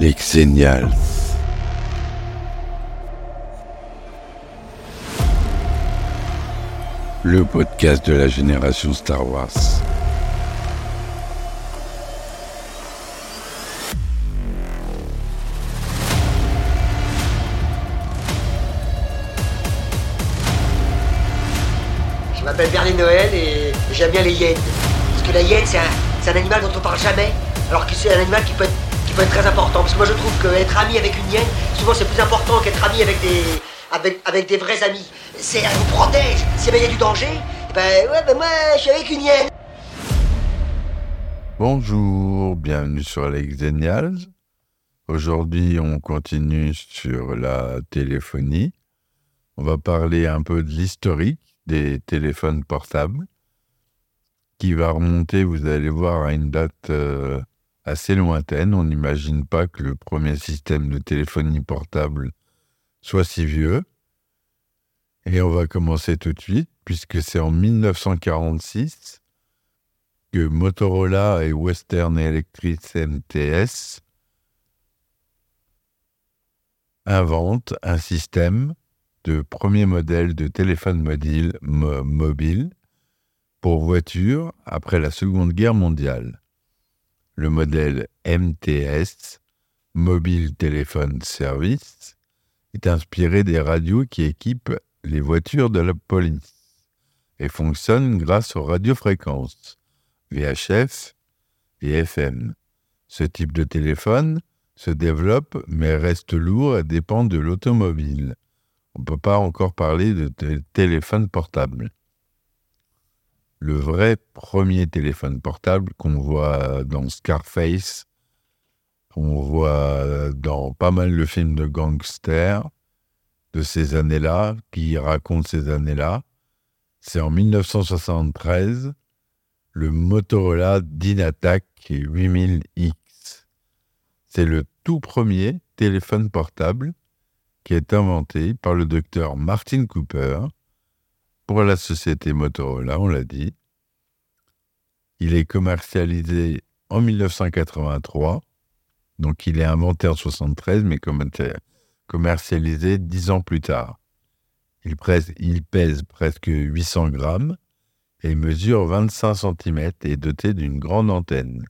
Les Xenials. Le podcast de la génération Star Wars. Je m'appelle Berlin Noël et j'aime bien les hyènes. Parce que la hyène, c'est un animal dont on parle jamais, alors que c'est un animal qui peut être très important, parce que moi je trouve qu'être ami avec une hyène, souvent c'est plus important qu'être ami avec des vrais amis. Elle vous protège, si il y a du danger, moi je suis avec une hyène. Bonjour, bienvenue sur Alex Denial. Aujourd'hui on continue sur la téléphonie. On va parler un peu de l'historique des téléphones portables, qui va remonter, vous allez voir, à une date assez lointaine. On n'imagine pas que le premier système de téléphonie portable soit si vieux. Et on va commencer tout de suite, puisque c'est en 1946 que Motorola et Western Electric MTS inventent un système de premier modèle de téléphone mobile pour voiture après la Seconde Guerre mondiale. Le modèle MTS, Mobile Telephone Service, est inspiré des radios qui équipent les voitures de la police et fonctionne grâce aux radiofréquences, VHF et FM. Ce type de téléphone se développe mais reste lourd et dépend de l'automobile. On ne peut pas encore parler de téléphone portable. Le vrai premier téléphone portable qu'on voit dans Scarface, qu'on voit dans pas mal de films de gangsters de ces années-là, qui racontent ces années-là, c'est en 1973, le Motorola DynaTAC 8000X. C'est le tout premier téléphone portable qui est inventé par le docteur Martin Cooper, pour la société Motorola, on l'a dit. Il est commercialisé en 1983, donc il est inventé en 1973, mais commercialisé 10 ans plus tard. Il pèse presque 800 grammes et mesure 25 cm et est doté d'une grande antenne.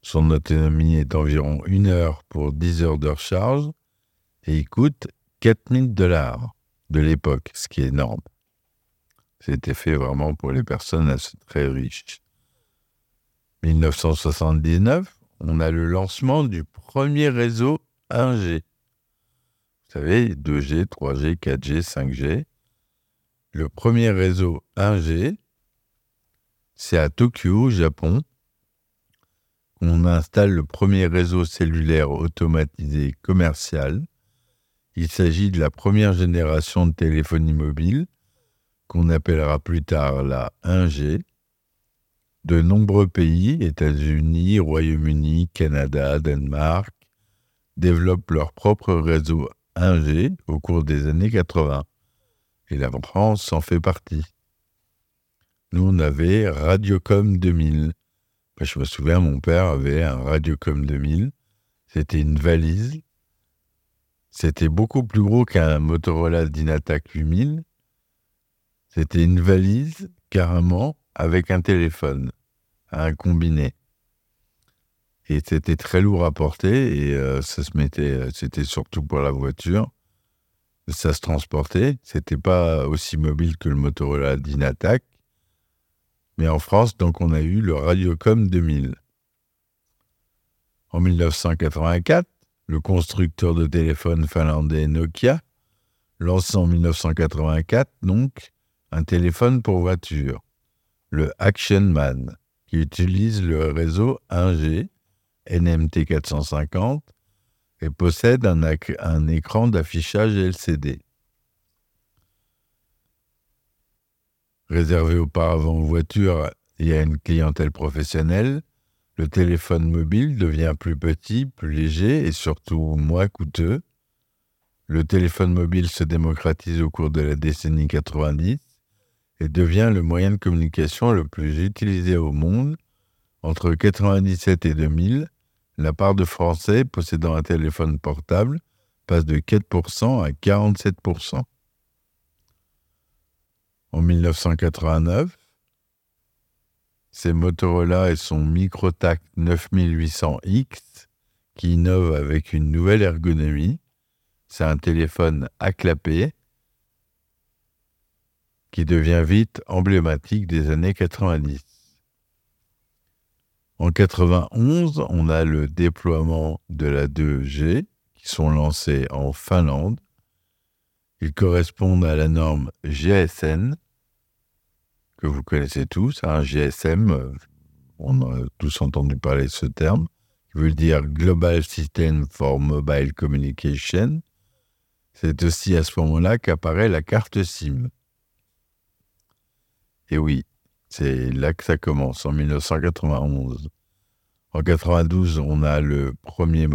Son autonomie est d'environ 1 heure pour 10 heures de recharge et il coûte $4000 de l'époque, ce qui est énorme. C'était fait vraiment pour les personnes très riches. 1979, on a le lancement du premier réseau 1G. Vous savez, 2G, 3G, 4G, 5G. Le premier réseau 1G, c'est à Tokyo, au Japon. On installe le premier réseau cellulaire automatisé commercial. Il s'agit de la première génération de téléphonie mobile, qu'on appellera plus tard la 1G. De nombreux pays, États-Unis, Royaume-Uni, Canada, Danemark, développent leur propre réseau 1G au cours des années 80. Et la France en fait partie. Nous, on avait Radiocom 2000. Je me souviens, mon père avait un Radiocom 2000. C'était une valise. C'était beaucoup plus gros qu'un Motorola DynaTAC 8000. C'était une valise, carrément, avec un téléphone, un combiné. Et c'était très lourd à porter, et c'était surtout pour la voiture. Ça se transportait, c'était pas aussi mobile que le Motorola DynaTAC. Mais en France, donc, on a eu le Radiocom 2000. En 1984, le constructeur de téléphone finlandais Nokia lance en 1984, donc, un téléphone pour voiture, le Action Man, qui utilise le réseau 1G, NMT 450, et possède un écran d'affichage LCD. Réservé auparavant aux voitures et à une clientèle professionnelle, le téléphone mobile devient plus petit, plus léger et surtout moins coûteux. Le téléphone mobile se démocratise au cours de la décennie 90. Et devient le moyen de communication le plus utilisé au monde. Entre 1997 et 2000, La part de Français possédant un téléphone portable passe de 4% à 47%. En 1989, c'est Motorola et son Microtac 9800X qui innovent avec une nouvelle ergonomie. C'est un téléphone à clapet qui devient vite emblématique des années 90. En 91, on a le déploiement de la 2G qui sont lancés en Finlande. Ils correspondent à la norme GSM, que vous connaissez tous, hein, GSM, on a tous entendu parler de ce terme, qui veut dire Global System for Mobile Communication. C'est aussi à ce moment-là qu'apparaît la carte SIM. Et oui, c'est là que ça commence, en 1991. En 1992, on a le premier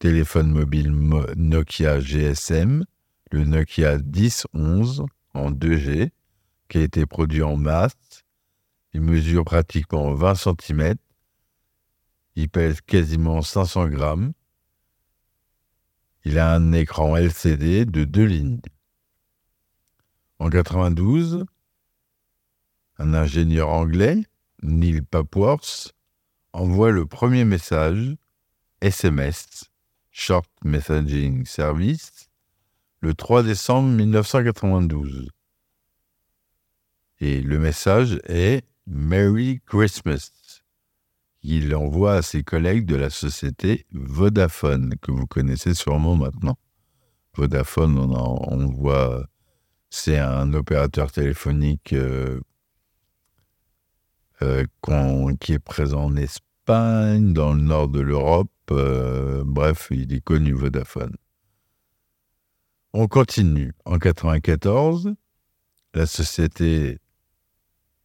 téléphone mobile Nokia GSM, le Nokia 1011 en 2G, qui a été produit en masse. Il mesure pratiquement 20 cm. Il pèse quasiment 500 grammes. Il a un écran LCD de 2 lignes. En 1992, un ingénieur anglais, Neil Papworth, envoie le premier message SMS, Short Messaging Service, le 3 décembre 1992. Et le message est « Merry Christmas ». Il l'envoie à ses collègues de la société Vodafone, que vous connaissez sûrement maintenant. Vodafone, on voit, c'est un opérateur téléphonique qui est présent en Espagne, dans le nord de l'Europe. Bref, il est connu Vodafone. On continue. En 1994, la société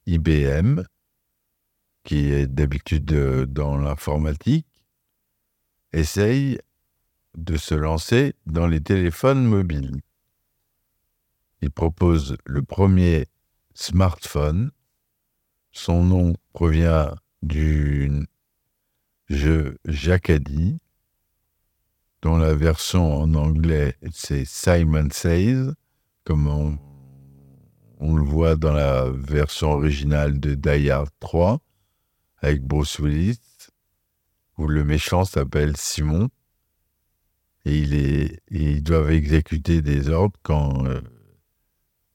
IBM, qui est d'habitude dans l'informatique, essaye de se lancer dans les téléphones mobiles. Il propose le premier smartphone. Son nom provient du jeu Jacadi, dont la version en anglais c'est Simon Says, comme on le voit dans la version originale de Die Hard 3, avec Bruce Willis, où le méchant s'appelle Simon, et ils doivent exécuter des ordres quand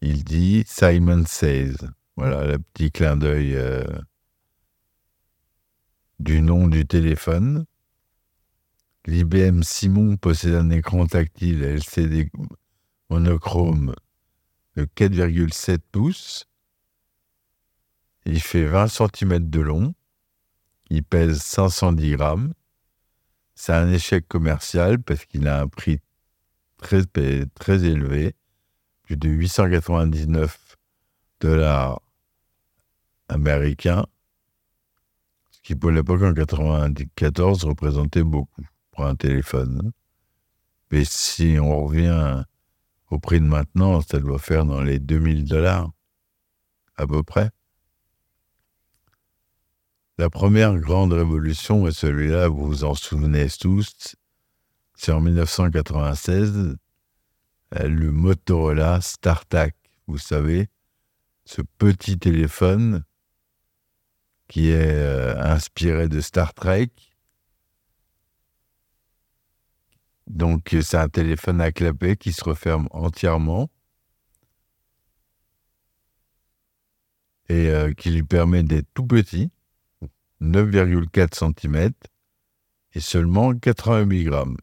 il dit Simon Says. Voilà le petit clin d'œil du nom du téléphone. L'IBM Simon possède un écran tactile LCD monochrome de 4,7 pouces. Il fait 20 cm de long. Il pèse 510 grammes. C'est un échec commercial parce qu'il a un prix très, très élevé, plus de $899 américain, ce qui pour l'époque en 1994 représentait beaucoup pour un téléphone. Mais si on revient au prix de maintenant, ça doit faire dans les $2000 à peu près. La première grande révolution, et celui-là vous vous en souvenez tous, c'est en 1996, le Motorola StarTAC, vous savez, ce petit téléphone qui est inspiré de Star Trek. Donc, c'est un téléphone à clapet qui se referme entièrement et qui lui permet d'être tout petit, 9,4 cm et seulement 88 grammes.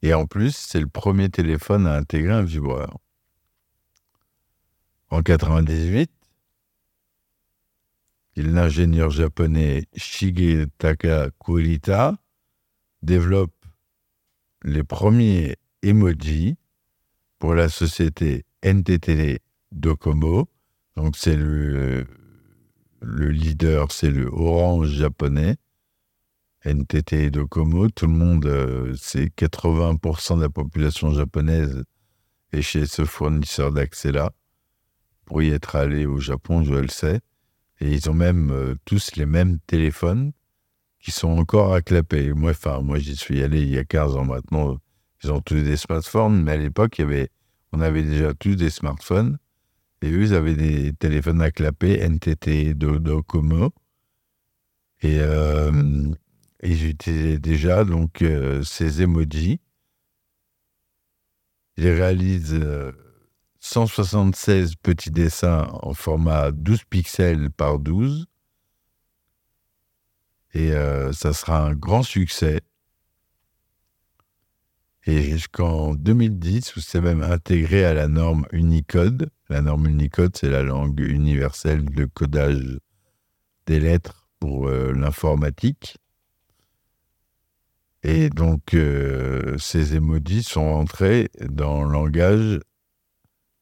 Et en plus, c'est le premier téléphone à intégrer un vibreur. En 1998, l'ingénieur japonais Shigetaka Kurita développe les premiers emojis pour la société NTT Docomo. Donc c'est le leader, c'est le orange japonais. NTT Docomo, tout le monde, c'est 80% de la population japonaise est chez ce fournisseur d'accès-là. Pour y être allé au Japon, je le sais. Et ils ont même tous les mêmes téléphones. qui sont encore à clapper. Moi, j'y suis allé il y a 15 ans maintenant. Ils ont tous des smartphones, mais à l'époque, on avait déjà tous des smartphones. Et eux, ils avaient des téléphones à clapper, NTT Docomo. Et j'utilisais déjà donc, ces emojis. Je réalise 176 petits dessins en format 12 pixels par 12. Et ça sera un grand succès. Et jusqu'en 2010, où c'est même intégré à la norme Unicode. La norme Unicode, c'est la langue universelle de codage des lettres pour l'informatique. Et donc, ces emojis sont entrés dans le langage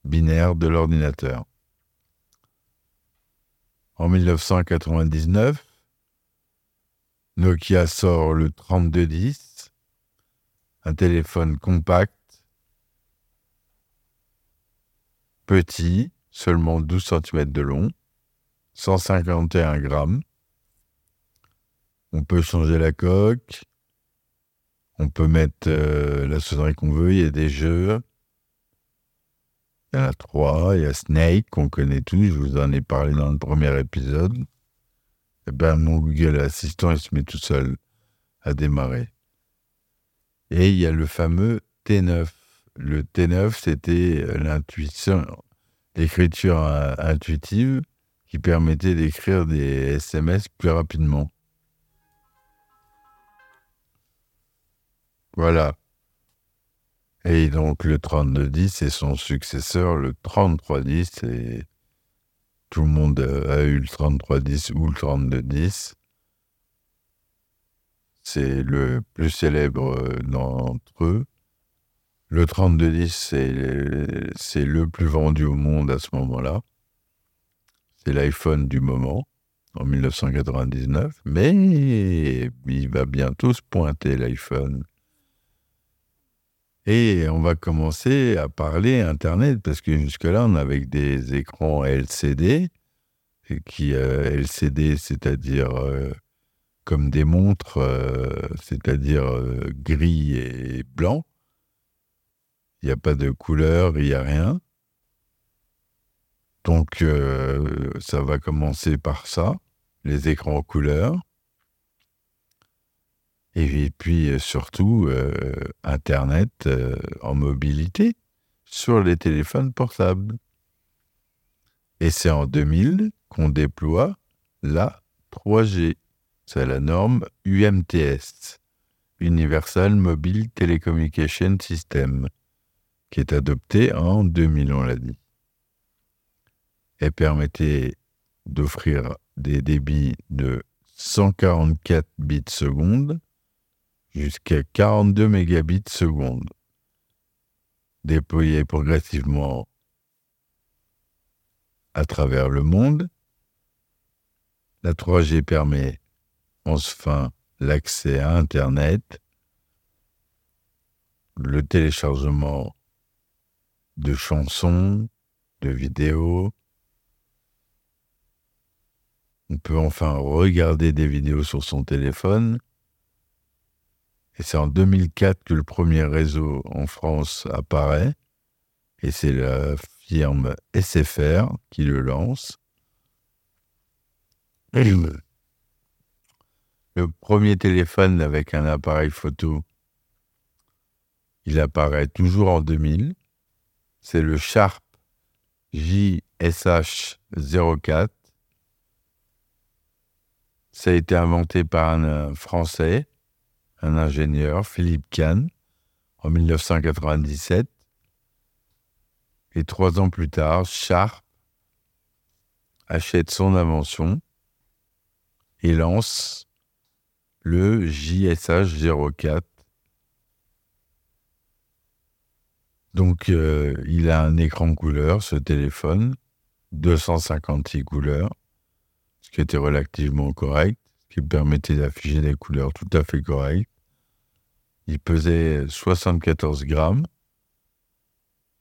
binaire de l'ordinateur. En 1999, Nokia sort le 3210, un téléphone compact, petit, seulement 12 cm de long, 151 grammes. On peut changer la coque, on peut mettre la sonnerie qu'on veut, il y a des jeux. Il y en a 3, il y a Snake, qu'on connaît tous, je vous en ai parlé dans le premier épisode. Eh bien, mon Google Assistant, il se met tout seul à démarrer. Et il y a le fameux T9. Le T9, c'était l'intuition, l'écriture intuitive qui permettait d'écrire des SMS plus rapidement. Voilà. Et donc le 3210 et son successeur, le 3310, et tout le monde a eu le 3310 ou le 3210. C'est le plus célèbre d'entre eux. Le 3210, c'est le plus vendu au monde à ce moment-là. C'est l'iPhone du moment, en 1999. Mais il va bientôt se pointer, l'iPhone. Et on va commencer à parler Internet, parce que jusque-là, on avait des écrans LCD, LCD, c'est-à-dire comme des montres, c'est-à-dire gris et blanc. Il n'y a pas de couleur, il n'y a rien. Donc, ça va commencer par ça, les écrans en couleur. Et puis, surtout, Internet en mobilité sur les téléphones portables. Et c'est en 2000 qu'on déploie la 3G. C'est la norme UMTS, Universal Mobile Telecommunication System, qui est adoptée en 2000, on l'a dit. Elle permettait d'offrir des débits de 144 bits secondes jusqu'à 42 mégabits seconde, déployés progressivement à travers le monde. La 3G permet enfin l'accès à Internet, le téléchargement de chansons, de vidéos. On peut enfin regarder des vidéos sur son téléphone. Et c'est en 2004 que le premier réseau en France apparaît, et c'est la firme SFR qui le lance. Le premier téléphone avec un appareil photo, il apparaît toujours en 2000. C'est le Sharp JSH04. Ça a été inventé par un Français, un ingénieur, Philippe Kahn, en 1997. Et 3 ans plus tard, Sharp achète son invention et lance le JSH04. Donc, il a un écran couleur, ce téléphone, 256 couleurs, ce qui était relativement correct, ce qui permettait d'afficher des couleurs tout à fait correctes. Il pesait 74 grammes.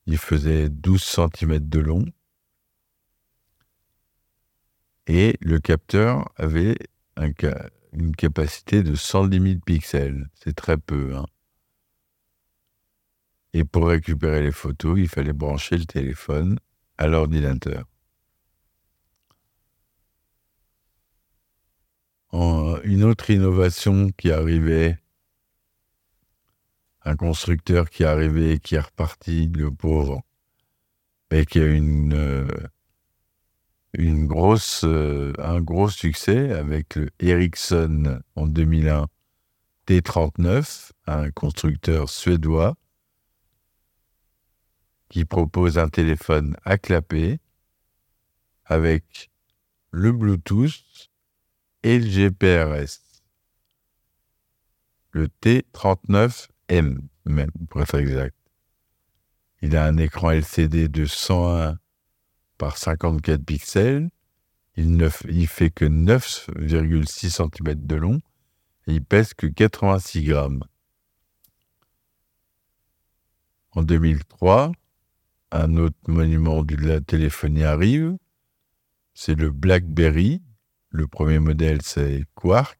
Il faisait 12 cm de long. Et le capteur avait une capacité de 110 000 pixels. C'est très peu, hein. Et pour récupérer les photos, il fallait brancher le téléphone à l'ordinateur. Une autre innovation qui arrivait, un constructeur qui arrivait et qui est reparti, le pauvre, mais qui a un gros succès avec le Ericsson en 2001 T39, un constructeur suédois qui propose un téléphone à clapet avec le Bluetooth et le GPRS. Le T39M, même, pour être exact. Il a un écran LCD de 101 par 54 pixels. Il fait que 9,6 cm de long et il pèse que 86 grammes. En 2003, un autre monument de la téléphonie arrive, c'est le BlackBerry. Le premier modèle, c'est Quark.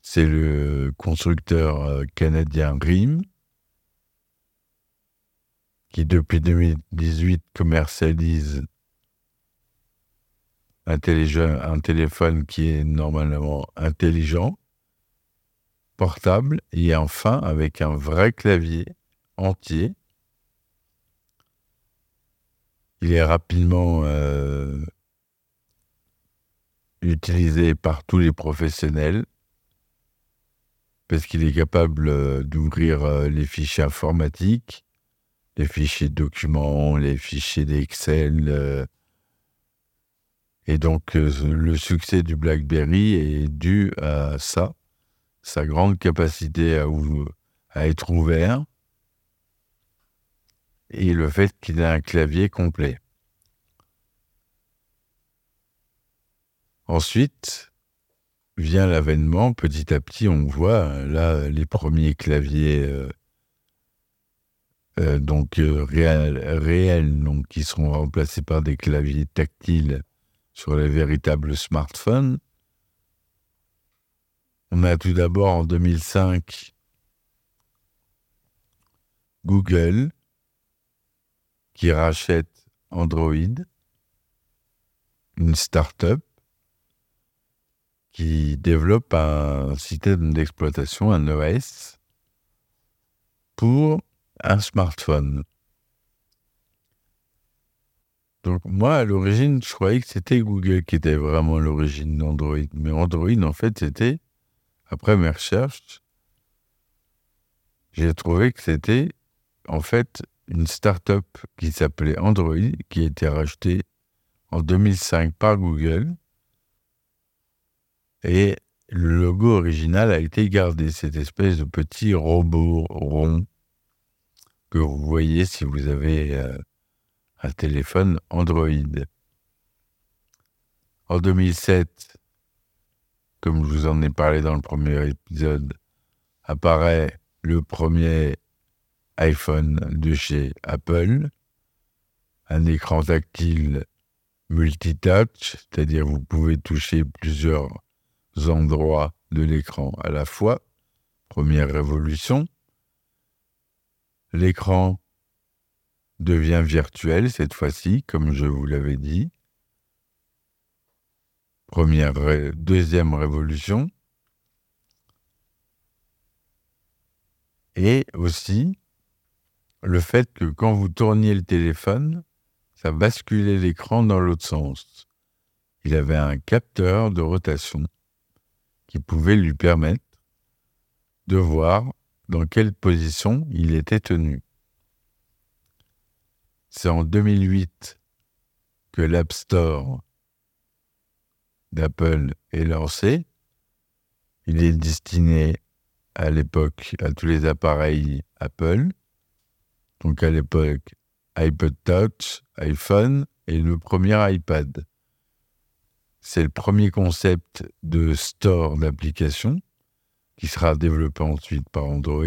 C'est le constructeur canadien RIM, qui depuis 2018 commercialise un téléphone qui est normalement intelligent, portable, et enfin avec un vrai clavier entier. Il est rapidement utilisé par tous les professionnels parce qu'il est capable d'ouvrir les fichiers informatiques, les fichiers de documents, les fichiers d'Excel. Et donc, le succès du BlackBerry est dû à ça, sa grande capacité à être ouvert et le fait qu'il ait un clavier complet. Ensuite, vient l'avènement, petit à petit, on voit là les premiers claviers réels, qui seront remplacés par des claviers tactiles sur les véritables smartphones. On a tout d'abord en 2005 Google qui rachète Android, une start-up qui développe un système d'exploitation, un OS, pour un smartphone. Donc moi, à l'origine, je croyais que c'était Google qui était vraiment l'origine d'Android. Mais Android, en fait, c'était, après mes recherches, j'ai trouvé que c'était, en fait, une start-up qui s'appelait Android, qui a été rachetée en 2005 par Google. Et le logo original a été gardé, cette espèce de petit robot rond que vous voyez si vous avez un téléphone Android. En 2007, comme je vous en ai parlé dans le premier épisode, apparaît le premier iPhone de chez Apple, un écran tactile multitouch, c'est-à-dire vous pouvez toucher plusieurs endroits de l'écran à la fois, première révolution. L'écran devient virtuel cette fois-ci, comme je vous l'avais dit. Deuxième révolution. Et aussi, le fait que quand vous tourniez le téléphone, ça basculait l'écran dans l'autre sens. Il avait un capteur de rotation qui pouvait lui permettre de voir dans quelle position il était tenu. C'est en 2008 que l'App Store d'Apple est lancé. Il est destiné à l'époque à tous les appareils Apple, donc à l'époque iPod Touch, iPhone et le premier iPad. C'est le premier concept de store d'applications qui sera développé ensuite par Android,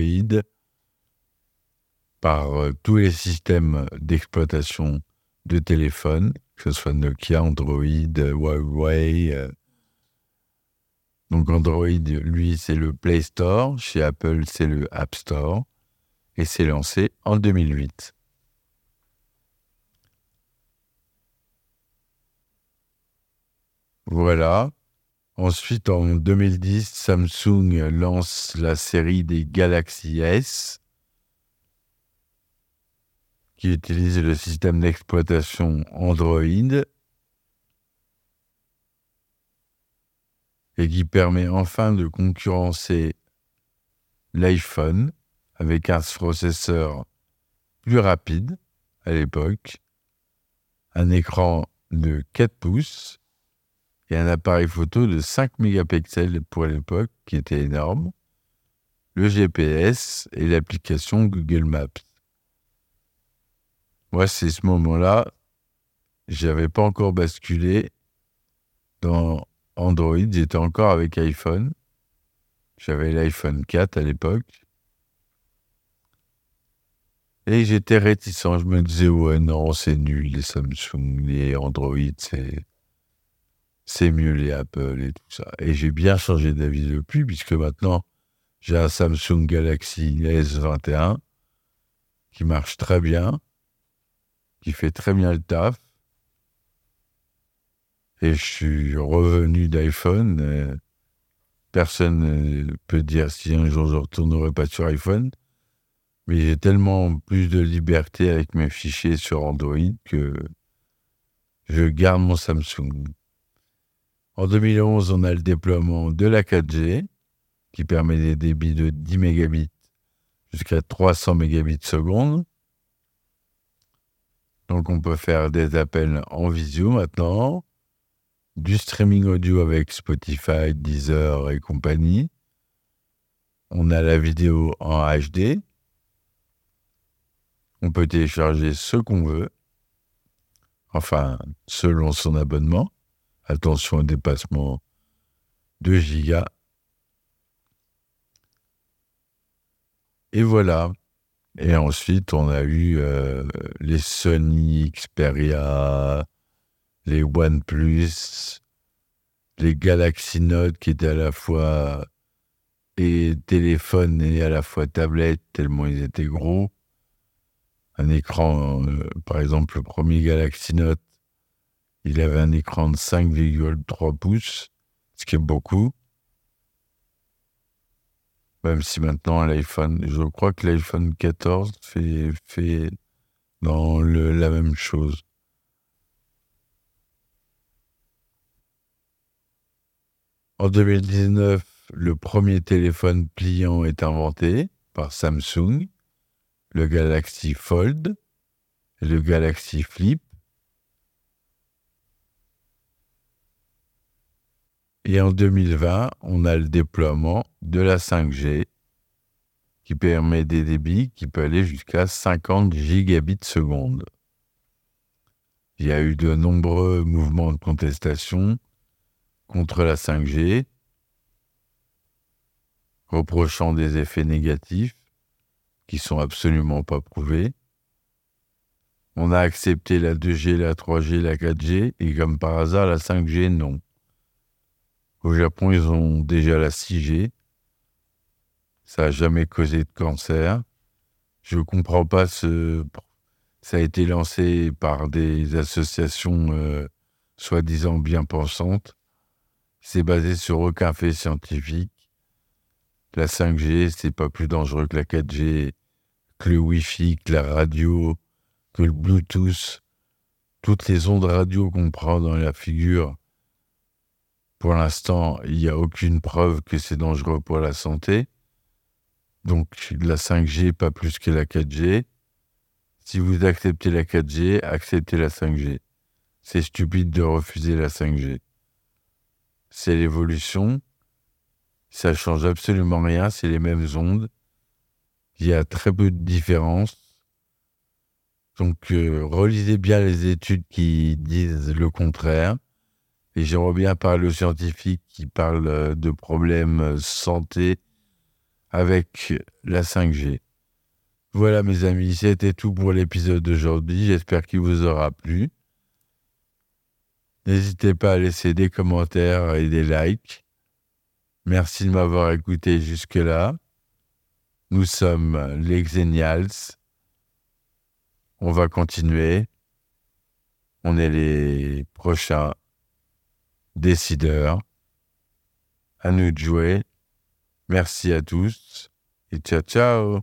par tous les systèmes d'exploitation de téléphone, que ce soit Nokia, Android, Huawei, Donc Android, lui, c'est le Play Store. Chez Apple, c'est le App Store. Et c'est lancé en 2008. Voilà. Ensuite, en 2010, Samsung lance la série des Galaxy S, qui utilise le système d'exploitation Android et qui permet enfin de concurrencer l'iPhone avec un processeur plus rapide à l'époque, un écran de 4 pouces et un appareil photo de 5 mégapixels pour l'époque, qui était énorme, le GPS et l'application Google Maps. Moi, c'est ce moment-là, je n'avais pas encore basculé dans Android, j'étais encore avec iPhone. J'avais l'iPhone 4 à l'époque. Et j'étais réticent, je me disais, ouais, non, c'est nul, les Samsung, les Android, c'est mieux les Apple et tout ça. Et j'ai bien changé d'avis depuis, puisque maintenant, j'ai un Samsung Galaxy S21 qui marche très bien, qui fait très bien le taf. Et je suis revenu d'iPhone. Personne ne peut dire si un jour je ne retournerai pas sur iPhone. Mais j'ai tellement plus de liberté avec mes fichiers sur Android que je garde mon Samsung. En 2011, on a le déploiement de la 4G qui permet des débits de 10 mégabits jusqu'à 300 mégabits secondes. Donc, on peut faire des appels en visio maintenant, du streaming audio avec Spotify, Deezer et compagnie. On a la vidéo en HD. On peut télécharger ce qu'on veut, enfin, selon son abonnement. Attention au dépassement de gigas. Et voilà. Et ensuite, on a eu les Sony Xperia, les OnePlus, les Galaxy Note qui étaient à la fois et téléphone et à la fois tablette, tellement ils étaient gros. Un écran, par exemple, le premier Galaxy Note, il avait un écran de 5,3 pouces, ce qui est beaucoup. Même si maintenant l'iPhone, je crois que l'iPhone 14 fait dans la même chose. En 2019, le premier téléphone pliant est inventé par Samsung, le Galaxy Fold et le Galaxy Flip. Et en 2020, on a le déploiement de la 5G qui permet des débits qui peuvent aller jusqu'à 50 gigabits seconde. Il y a eu de nombreux mouvements de contestation contre la 5G, reprochant des effets négatifs qui ne sont absolument pas prouvés. On a accepté la 2G, la 3G, la 4G et comme par hasard, la 5G, non. Au Japon, ils ont déjà la 6G. Ça n'a jamais causé de cancer. Je ne comprends pas ce... Ça a été lancé par des associations soi-disant bien-pensantes. C'est basé sur aucun fait scientifique. La 5G, c'est pas plus dangereux que la 4G, que le Wi-Fi, que la radio, que le Bluetooth. Toutes les ondes radio qu'on prend dans la figure. Pour l'instant, il n'y a aucune preuve que c'est dangereux pour la santé. Donc, la 5G, pas plus que la 4G. Si vous acceptez la 4G, acceptez la 5G. C'est stupide de refuser la 5G. C'est l'évolution. Ça ne change absolument rien. C'est les mêmes ondes. Il y a très peu de différence. Donc, relisez bien les études qui disent le contraire. Et j'aimerais bien parler aux scientifiques qui parlent de problèmes santé avec la 5G. Voilà mes amis, c'était tout pour l'épisode d'aujourd'hui. J'espère qu'il vous aura plu. N'hésitez pas à laisser des commentaires et des likes. Merci de m'avoir écouté jusque-là. Nous sommes les Xenials. On va continuer. On est les prochains décideurs. À nous de jouer. Merci à tous et ciao, ciao.